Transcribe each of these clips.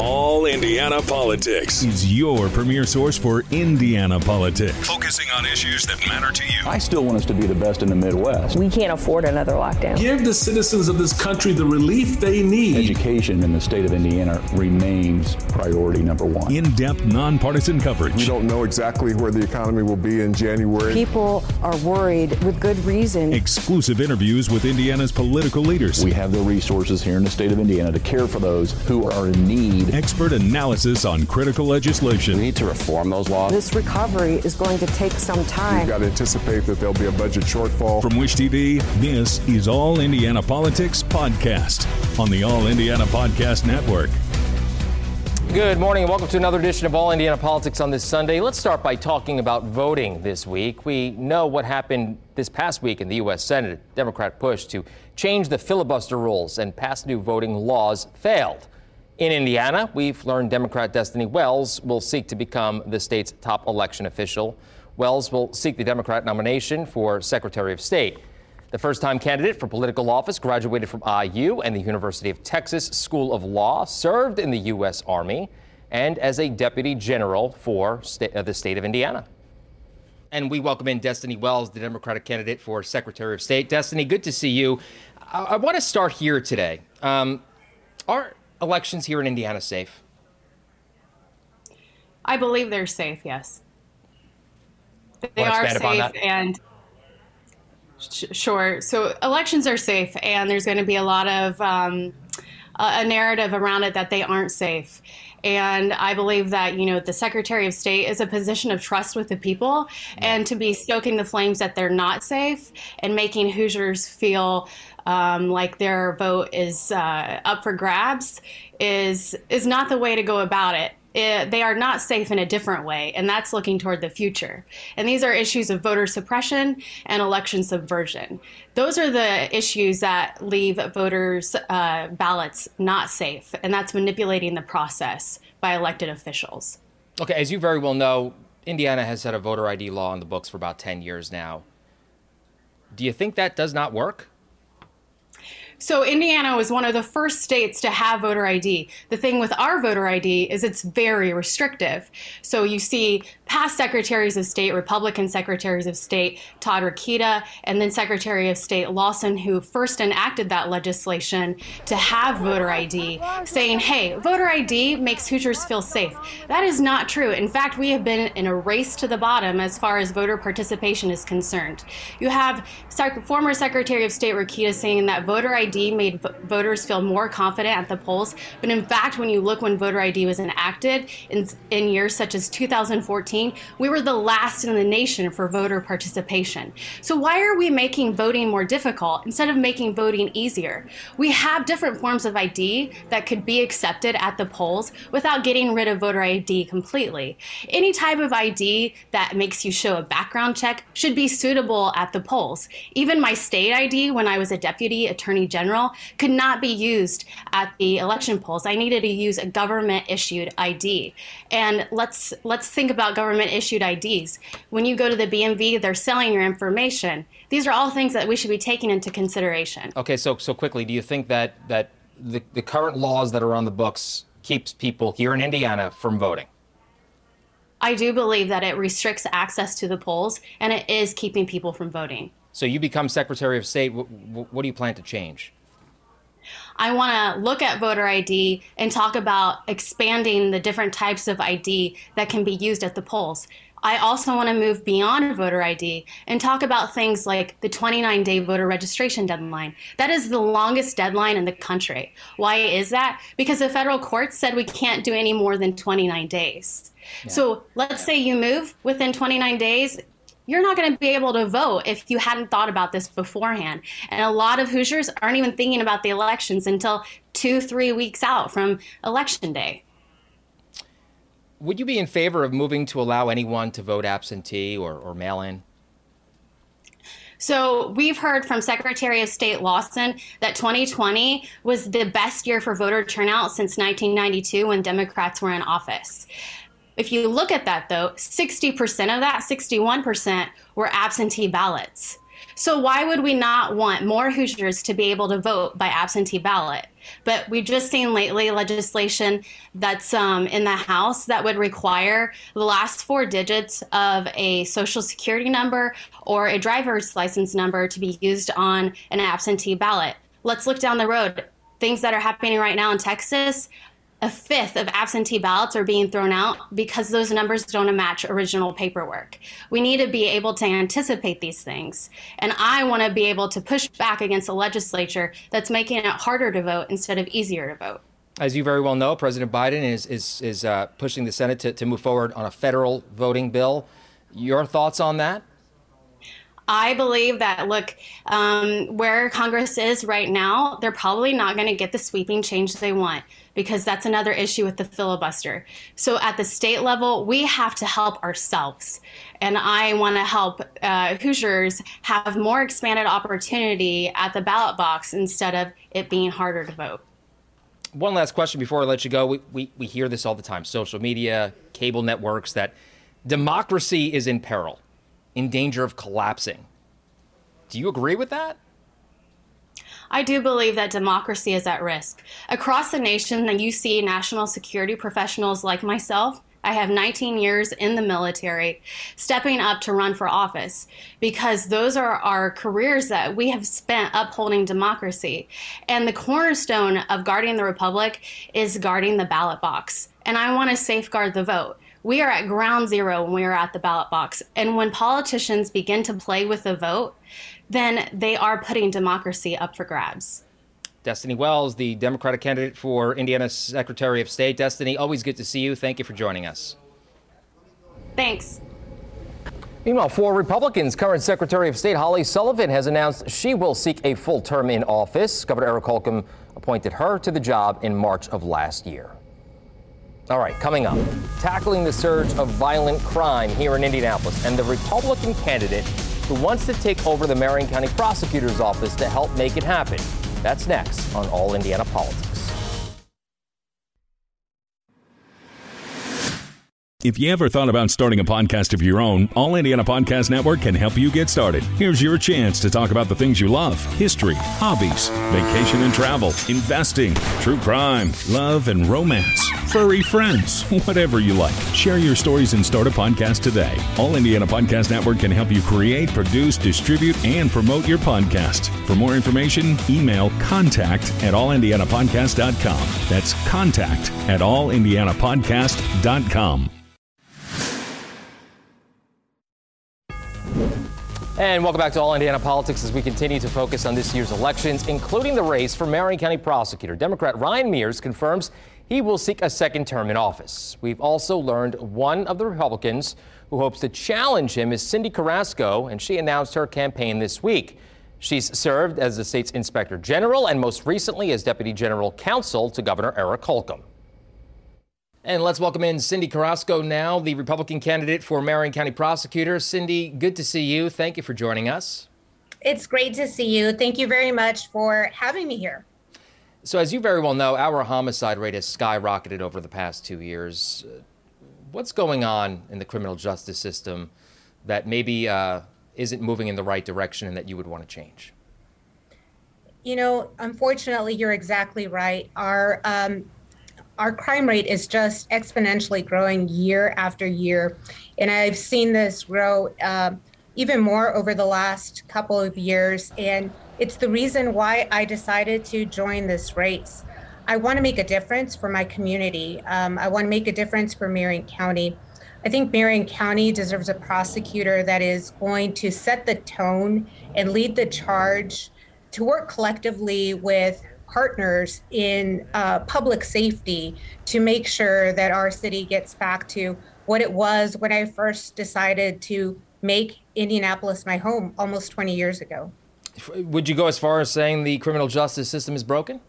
All Indiana Politics is your premier source for Indiana politics, focusing on issues that matter to you. I still want us to be the best in the Midwest. We can't afford another lockdown. Give the citizens of this country the relief they need. Education in the state of Indiana remains priority number one. In-depth, nonpartisan coverage. We don't know exactly where the economy will be in January. People are worried with good reason. Exclusive interviews with Indiana's political leaders. We have the resources here in the state of Indiana to care for those who are in need. Expert analysis on critical legislation. We need to reform those laws. This recovery is going to take some time. We've got to anticipate that there'll be a budget shortfall. From Wish TV, this is All Indiana Politics Podcast on the All Indiana Podcast Network. Good morning and welcome to another edition of All Indiana Politics on this Sunday. Let's start by talking about voting this week. We know what happened this past week in the U.S. Senate. A Democrat push to change the filibuster rules and pass new voting laws failed. In Indiana, we've learned Democrat Destiny Wells will seek to become the state's top election official. Wells will seek the Democrat nomination for Secretary of State. The first-time candidate for political office graduated from IU and the University of Texas School of Law, served in the U.S. Army, and as a deputy general for the state of Indiana. And we welcome in Destiny Wells, the Democratic candidate for Secretary of State. Destiny, good to see you. I want to start here today. Are elections here in Indiana safe? I believe they're safe, yes. They are safe and... Sure. So elections are safe, and there's going to be a lot of a narrative around it that they aren't safe. And I believe that, you know, the Secretary of State is a position of trust with the people, and to be stoking the flames that they're not safe and making Hoosiers feel like their vote is up for grabs is not the way to go about it. They are not safe in a different way, and that's looking toward the future. And these are issues of voter suppression and election subversion. Those are the issues that leave voters' ballots not safe, and that's manipulating the process by elected officials. Okay, as you very well know, Indiana has had a voter ID law on the books for about 10 years now. Do you think that does not work? So Indiana was one of the first states to have voter ID. The thing with our voter ID is it's very restrictive. So you see past secretaries of state, Republican secretaries of state, Todd Rokita, and then Secretary of State Lawson, who first enacted that legislation to have voter ID, saying, hey, voter ID makes Hoosiers feel safe. That is not true. In fact, we have been in a race to the bottom as far as voter participation is concerned. You have former Secretary of State Rokita saying that voter ID made voters feel more confident at the polls. But in fact, when you look when voter ID was enacted in years such as 2014, we were the last in the nation for voter participation. So why are we making voting more difficult instead of making voting easier? We have different forms of ID that could be accepted at the polls without getting rid of voter ID completely. Any type of ID that makes you show a background check should be suitable at the polls. Even my state ID, when I was a deputy attorney general, could not be used at the election polls. I needed to use a government-issued ID. And let's think about government-issued IDs. When you go to the BMV, they're selling your information. These are all things that we should be taking into consideration. Okay, so quickly, do you think that the current laws that are on the books keeps people here in Indiana from voting? I do believe that it restricts access to the polls, and it is keeping people from voting. So you become Secretary of State. What do you plan to change? I want to look at voter ID and talk about expanding the different types of ID that can be used at the polls. I also want to move beyond voter ID and talk about things like the 29-day voter registration deadline. That is the longest deadline in the country. Why is that? Because the federal court said we can't do any more than 29 days. Yeah. So let's say you move within 29 days. You're not going to be able to vote if you hadn't thought about this beforehand. And a lot of Hoosiers aren't even thinking about the elections until 2-3 weeks out from Election Day. Would you be in favor of moving to allow anyone to vote absentee or mail in? So we've heard from Secretary of State Lawson that 2020 was the best year for voter turnout since 1992 when Democrats were in office. If you look at that, though, 60% of that, 61%, were absentee ballots. So why would we not want more Hoosiers to be able to vote by absentee ballot? But we've just seen lately legislation that's in the House that would require the last four digits of a Social Security number or a driver's license number to be used on an absentee ballot. Let's look down the road. Things that are happening right now in Texas, a fifth of absentee ballots are being thrown out because those numbers don't match original paperwork. We need to be able to anticipate these things. And I want to be able to push back against a legislature that's making it harder to vote instead of easier to vote. As you very well know, President Biden is pushing the Senate to move forward on a federal voting bill. Your thoughts on that? I believe that, look, where Congress is right now, they're probably not going to get the sweeping change they want, because that's another issue with the filibuster. So at the state level, we have to help ourselves. And I want to help Hoosiers have more expanded opportunity at the ballot box instead of it being harder to vote. One last question before I let you go. We hear this all the time, social media, cable networks, that democracy is in peril, in danger of collapsing. Do you agree with that? I do believe that democracy is at risk. Across the nation, that you see national security professionals like myself, I have 19 years in the military, stepping up to run for office, because those are our careers that we have spent upholding democracy. And the cornerstone of guarding the republic is guarding the ballot box. And I want to safeguard the vote. We are at ground zero when we are at the ballot box. And when politicians begin to play with the vote, then they are putting democracy up for grabs. Destiny Wells, the Democratic candidate for Indiana Secretary of State. Destiny, always good to see you. Thank you for joining us. Thanks. Meanwhile, for Republicans, current Secretary of State Holli Sullivan has announced she will seek a full term in office. Governor Eric Holcomb appointed her to the job in March of last year. All right, coming up, tackling the surge of violent crime here in Indianapolis and the Republican candidate who wants to take over the Marion County Prosecutor's Office to help make it happen. That's next on All Indiana Politics. If you ever thought about starting a podcast of your own, All Indiana Podcast Network can help you get started. Here's your chance to talk about the things you love: history, hobbies, vacation and travel, investing, true crime, love and romance, furry friends, whatever you like. Share your stories and start a podcast today. All Indiana Podcast Network can help you create, produce, distribute, and promote your podcast. For more information, email contact@allindianapodcast.com. That's contact@allindianapodcast.com. And welcome back to All Indiana Politics as we continue to focus on this year's elections, including the race for Marion County Prosecutor. Democrat Ryan Mears confirms he will seek a second term in office. We've also learned one of the Republicans who hopes to challenge him is Cindy Carrasco, and she announced her campaign this week. She's served as the state's Inspector General and most recently as Deputy General Counsel to Governor Eric Holcomb. And let's welcome in Cindy Carrasco now, the Republican candidate for Marion County Prosecutor. Cindy, good to see you. Thank you for joining us. It's great to see you. Thank you very much for having me here. So as you very well know, our homicide rate has skyrocketed over the past 2 years. What's going on in the criminal justice system that maybe isn't moving in the right direction and that you would want to change? You know, unfortunately, you're exactly right. Our crime rate is just exponentially growing year after year. And I've seen this grow even more over the last couple of years. And it's the reason why I decided to join this race. I want to make a difference for my community. I want to make a difference for Marion County. I think Marion County deserves a prosecutor that is going to set the tone and lead the charge to work collectively with partners in public safety to make sure that our city gets back to what it was when I first decided to make Indianapolis my home almost 20 years ago. Would you go as far as saying the criminal justice system is broken?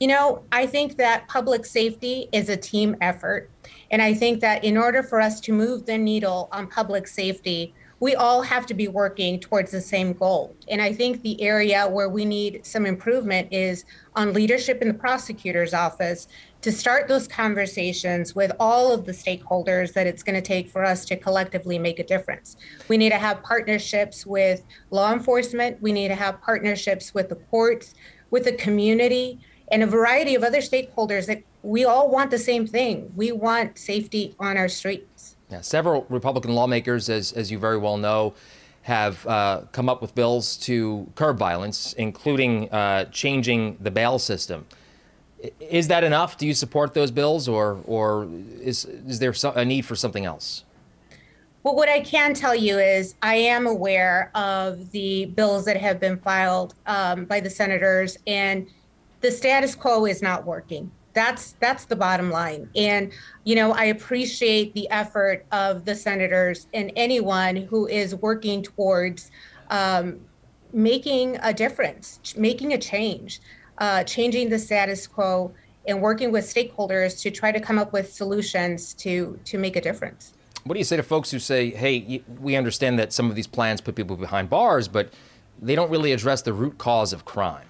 You know, I think that public safety is a team effort. And I think that in order for us to move the needle on public safety, we all have to be working towards the same goal. And I think the area where we need some improvement is on leadership in the prosecutor's office to start those conversations with all of the stakeholders that it's going to take for us to collectively make a difference. We need to have partnerships with law enforcement. We need to have partnerships with the courts, with the community, and a variety of other stakeholders that we all want the same thing. We want safety on our streets. Yeah, several Republican lawmakers, as you very well know, have come up with bills to curb violence, including changing the bail system. Is that enough? Do you support those bills, or is there a need for something else? Well, what I can tell you is I am aware of the bills that have been filed by the senators, and the status quo is not working. That's the bottom line. And, you know, I appreciate the effort of the senators and anyone who is working towards making a difference, making a change, changing the status quo, and working with stakeholders to try to come up with solutions to make a difference. What do you say to folks who say, hey, we understand that some of these plans put people behind bars, but they don't really address the root cause of crime?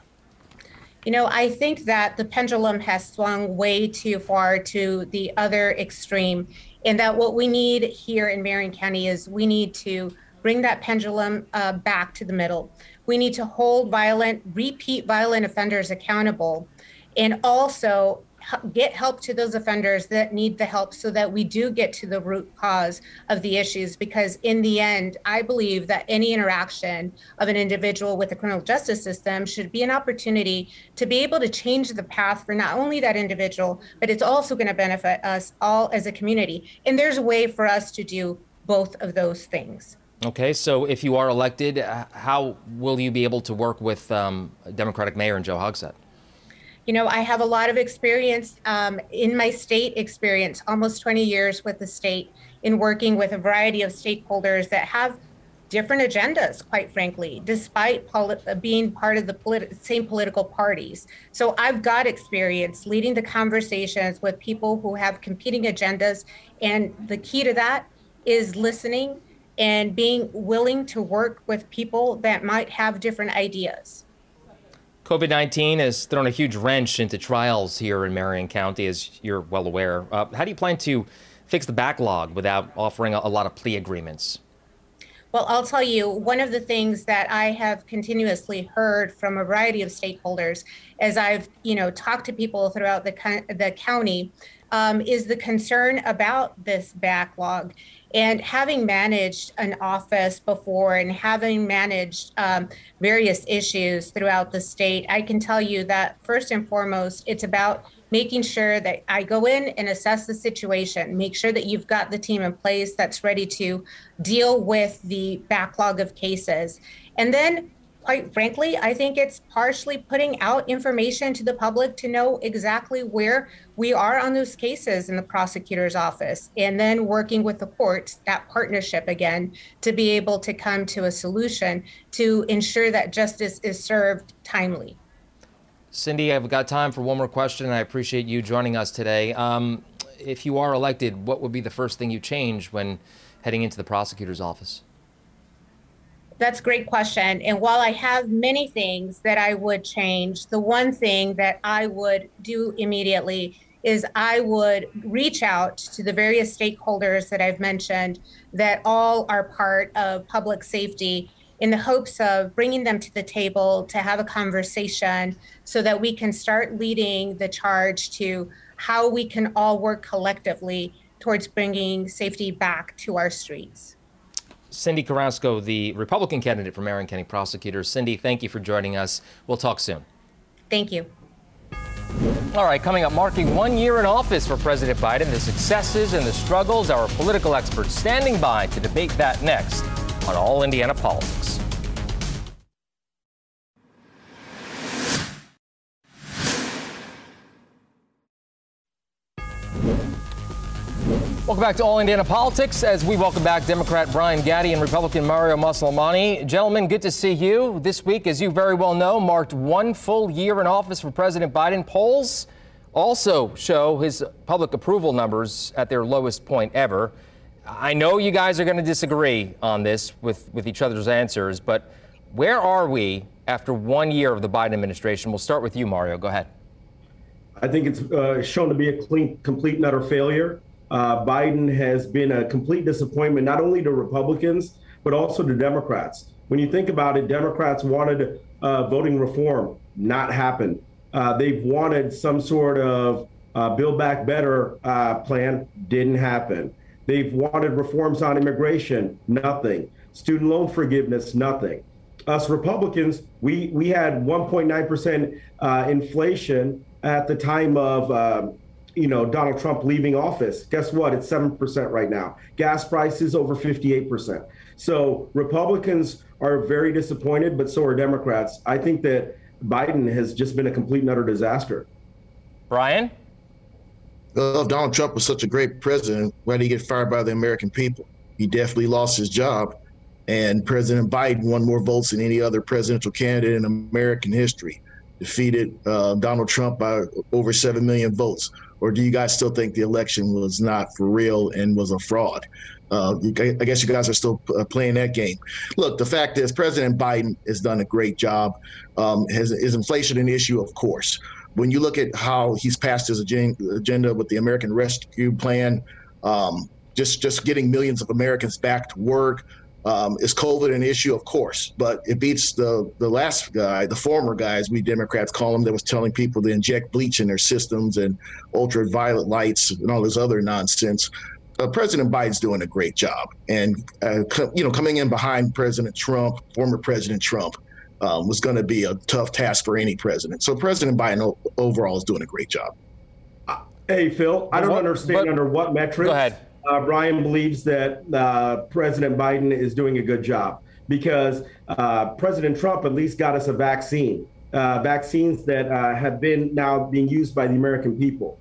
You know, I think that the pendulum has swung way too far to the other extreme, and that what we need here in Marion County is we need to bring that pendulum back to the middle. We need to hold repeat violent offenders accountable, and also get help to those offenders that need the help so that we do get to the root cause of the issues. Because in the end, I believe that any interaction of an individual with the criminal justice system should be an opportunity to be able to change the path for not only that individual, but it's also going to benefit us all as a community. And there's a way for us to do both of those things. Okay, so if you are elected, how will you be able to work with Democratic Mayor Joe Hogsett? You know, I have a lot of experience in my state experience, almost 20 years with the state in working with a variety of stakeholders that have different agendas, quite frankly, despite being part of the same political parties. So I've got experience leading the conversations with people who have competing agendas. And the key to that is listening and being willing to work with people that might have different ideas. COVID-19 has thrown a huge wrench into trials here in Marion County, as you're well aware. How do you plan to fix the backlog without offering a lot of plea agreements? Well, I'll tell you, one of the things that I have continuously heard from a variety of stakeholders as I've, you know, talked to people throughout the county is the concern about this backlog. And having managed an office before and having managed various issues throughout the state, I can tell you that first and foremost, it's about making sure that I go in and assess the situation, make sure that you've got the team in place that's ready to deal with the backlog of cases. And then, quite frankly, I think it's partially putting out information to the public to know exactly where we are on those cases in the prosecutor's office, and then working with the courts, that partnership again, to be able to come to a solution to ensure that justice is served timely. Cindy, I've got time for one more question, and I appreciate you joining us today. If you are elected, what would be the first thing you change when heading into the prosecutor's office? That's a great question. And while I have many things that I would change, the one thing that I would do immediately is I would reach out to the various stakeholders that I've mentioned that all are part of public safety in the hopes of bringing them to the table to have a conversation so that we can start leading the charge to how we can all work collectively towards bringing safety back to our streets. Cindy Carrasco, the Republican candidate for Marion County Prosecutor. Cindy, thank you for joining us. We'll talk soon. Thank you. All right, coming up, marking 1 year in office for President Biden, the successes and the struggles, our political experts standing by to debate that next on All Indiana Politics. Welcome back to All Indiana Politics as we welcome back Democrat Brian Gaddy and Republican Mario Mussolomani. Gentlemen, good to see you. This week, as you very well know, marked one full year in office for President Biden. Polls also show his public approval numbers at their lowest point ever. I know you guys are going to disagree on this with each other's answers, but where are we after 1 year of the Biden administration? We'll start with you, Mario. Go ahead. I think it's shown to be a complete and utter failure. Biden has been a complete disappointment, not only to Republicans, but also to Democrats. When you think about it, Democrats wanted voting reform, not happen. They've wanted some sort of Build Back Better plan, didn't happen. They've wanted reforms on immigration, nothing. Student loan forgiveness, nothing. Us Republicans, we had 1.9% inflation at the time of Donald Trump leaving office. Guess what? It's 7% right now. Gas prices over 58%. So Republicans are very disappointed, but so are Democrats. I think that Biden has just been a complete and utter disaster. Brian? Donald Trump was such a great president. Why did he get fired by the American people? He definitely lost his job. And President Biden won more votes than any other presidential candidate in American history. Defeated Donald Trump by over 7 million votes. Or do you guys still think the election was not for real and was a fraud? I guess you guys are still playing that game. Look, the fact is President Biden has done a great job. Is inflation an issue? Of course. When you look at how he's passed his agenda with the American Rescue Plan, just getting millions of Americans back to work. Is COVID an issue? Of course, but it beats the last guy, the former guys, we Democrats call him, that was telling people to inject bleach in their systems and ultraviolet lights and all this other nonsense. President Biden's doing a great job. And, coming in behind President Trump, former President Trump, was going to be a tough task for any president. So President Biden overall is doing a great job. Hey, Phil, I don't understand under what metrics. Go ahead. Brian believes that President Biden is doing a good job because President Trump at least got us a vaccine, vaccines that have been now being used by the American people.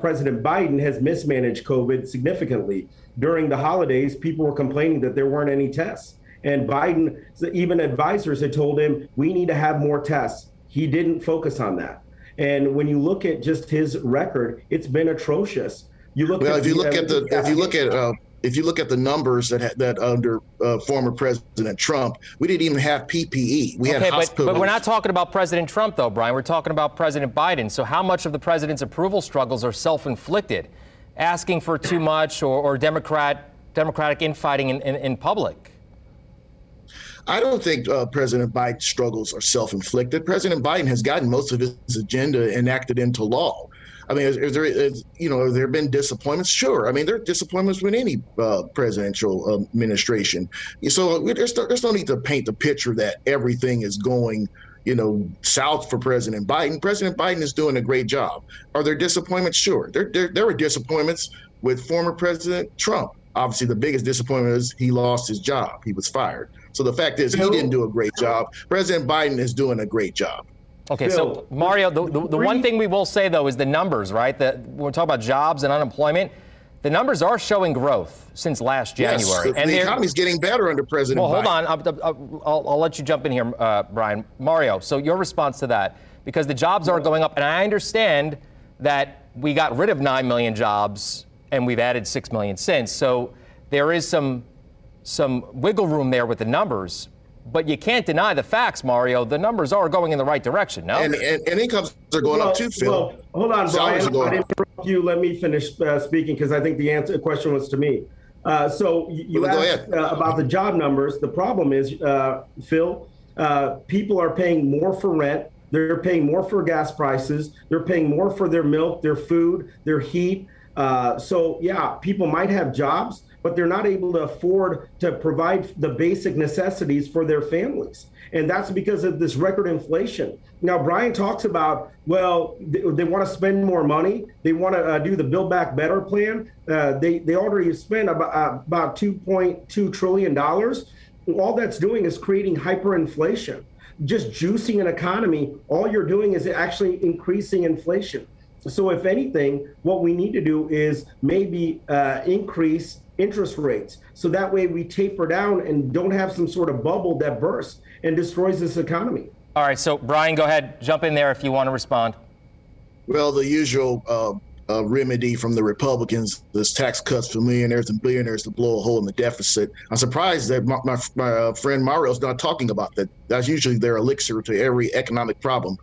President Biden has mismanaged COVID significantly. During the holidays, people were complaining that there weren't any tests. And Biden, even advisors had told him, we need to have more tests. He didn't focus on that. And when you look at just his record, it's been atrocious. If you look at the numbers that under former President Trump, we didn't even have PPE. We had hospitals. But we're not talking about President Trump, though, Brian. We're talking about President Biden. So how much of the president's approval struggles are self-inflicted, asking for too much, or Democratic infighting in public? I don't think President Biden's struggles are self-inflicted. President Biden has gotten most of his agenda enacted into law. I mean, have there been disappointments? Sure. I mean, there are disappointments with any presidential administration. So there's no need to paint the picture that everything is going, south for President Biden. President Biden is doing a great job. Are there disappointments? Sure. There were disappointments with former President Trump. Obviously, the biggest disappointment is he lost his job. He was fired. So the fact is he didn't do a great job. President Biden is doing a great job. Okay, so Mario, the one thing we will say, though, is the numbers, right? When we're talking about jobs and unemployment, the numbers are showing growth since last January. Yes, and the economy's getting better under President Biden. Well, hold on. I'll let you jump in here, Brian. Mario, so your response to that, because the jobs are going up, and I understand that we got rid of 9 million jobs and we've added 6 million since. So there is some wiggle room there with the numbers. But you can't deny the facts, Mario. The numbers are going in the right direction, no? And incomes are going up too, Phil. Well, hold on, Brian. I interrupt you. Let me finish speaking because I think the question was to me. So you asked about the job numbers. The problem is, Phil, people are paying more for rent. They're paying more for gas prices. They're paying more for their milk, their food, their heat. So, yeah, people might have jobs, but they're not able to afford to provide the basic necessities for their families. And that's because of this record inflation. Now, Brian talks about, well, they want to spend more money. They want to do the Build Back Better plan. They already spent about $2.2 trillion. All that's doing is creating hyperinflation. Just juicing an economy, all you're doing is actually increasing inflation. So if anything, what we need to do is maybe increase interest rates. So that way we taper down and don't have some sort of bubble that bursts and destroys this economy. All right. So, Brian, go ahead. Jump in there if you want to respond. Well, the usual remedy from the Republicans, this tax cuts for millionaires and billionaires to blow a hole in the deficit. I'm surprised that my friend Mario's not talking about that. That's usually their elixir to every economic problem.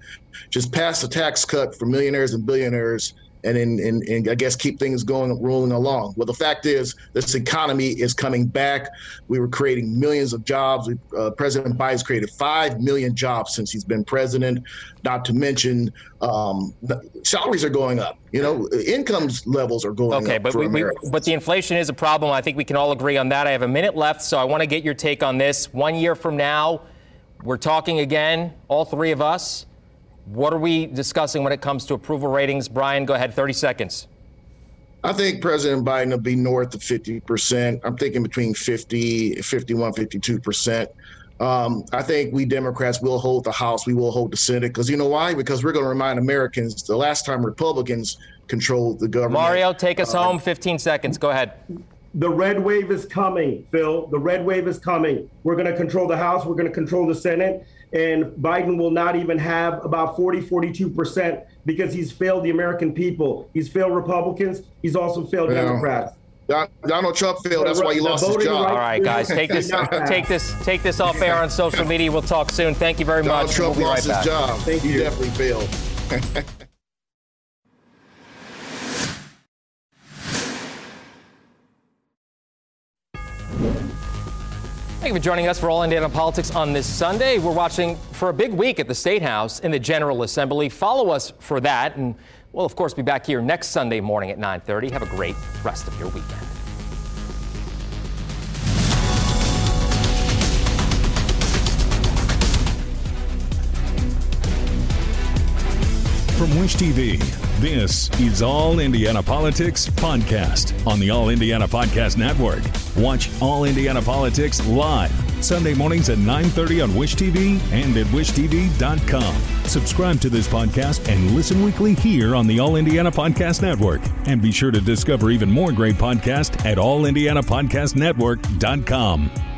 Just pass a tax cut for millionaires and billionaires and I guess keep things going, rolling along. Well, the fact is, this economy is coming back. We were creating millions of jobs. President Biden's created 5 million jobs since he's been president. Not to mention, salaries are going up. You know, income levels are going up. Okay, but the inflation is a problem. I think we can all agree on that. I have a minute left, so I want to get your take on this. 1 year from now, we're talking again, all three of us. What are we discussing when it comes to approval ratings? Brian, go ahead, 30 seconds. I think President Biden will be north of 50%. I'm thinking between 51, 52%. I think we Democrats will hold the House. We will hold the Senate. Because you know why? Because we're going to remind Americans the last time Republicans controlled the government. Mario, take us home. 15 seconds. Go ahead. The red wave is coming, Phil. The red wave is coming. We're going to control the House. We're going to control the Senate. And Biden will not even have about 42% because he's failed the American people. He's failed Republicans. He's also failed Democrats. Donald Trump failed. That's why he lost his job. All right, guys, take this off air on social media. We'll talk soon. Thank you very much. Donald Trump lost his job. Thank you. He definitely failed. Thank you for joining us for All Indiana Politics on this Sunday. We're watching for a big week at the State House and the General Assembly. Follow us for that, and we'll, of course, be back here next Sunday morning at 9:30. Have a great rest of your weekend. From Wish TV, this is All Indiana Politics Podcast on the All Indiana Podcast Network. Watch All Indiana Politics live Sunday mornings at 9:30 on Wish TV and at wishtv.com. Subscribe to this podcast and listen weekly here on the All Indiana Podcast Network. And be sure to discover even more great podcasts at allindianapodcastnetwork.com.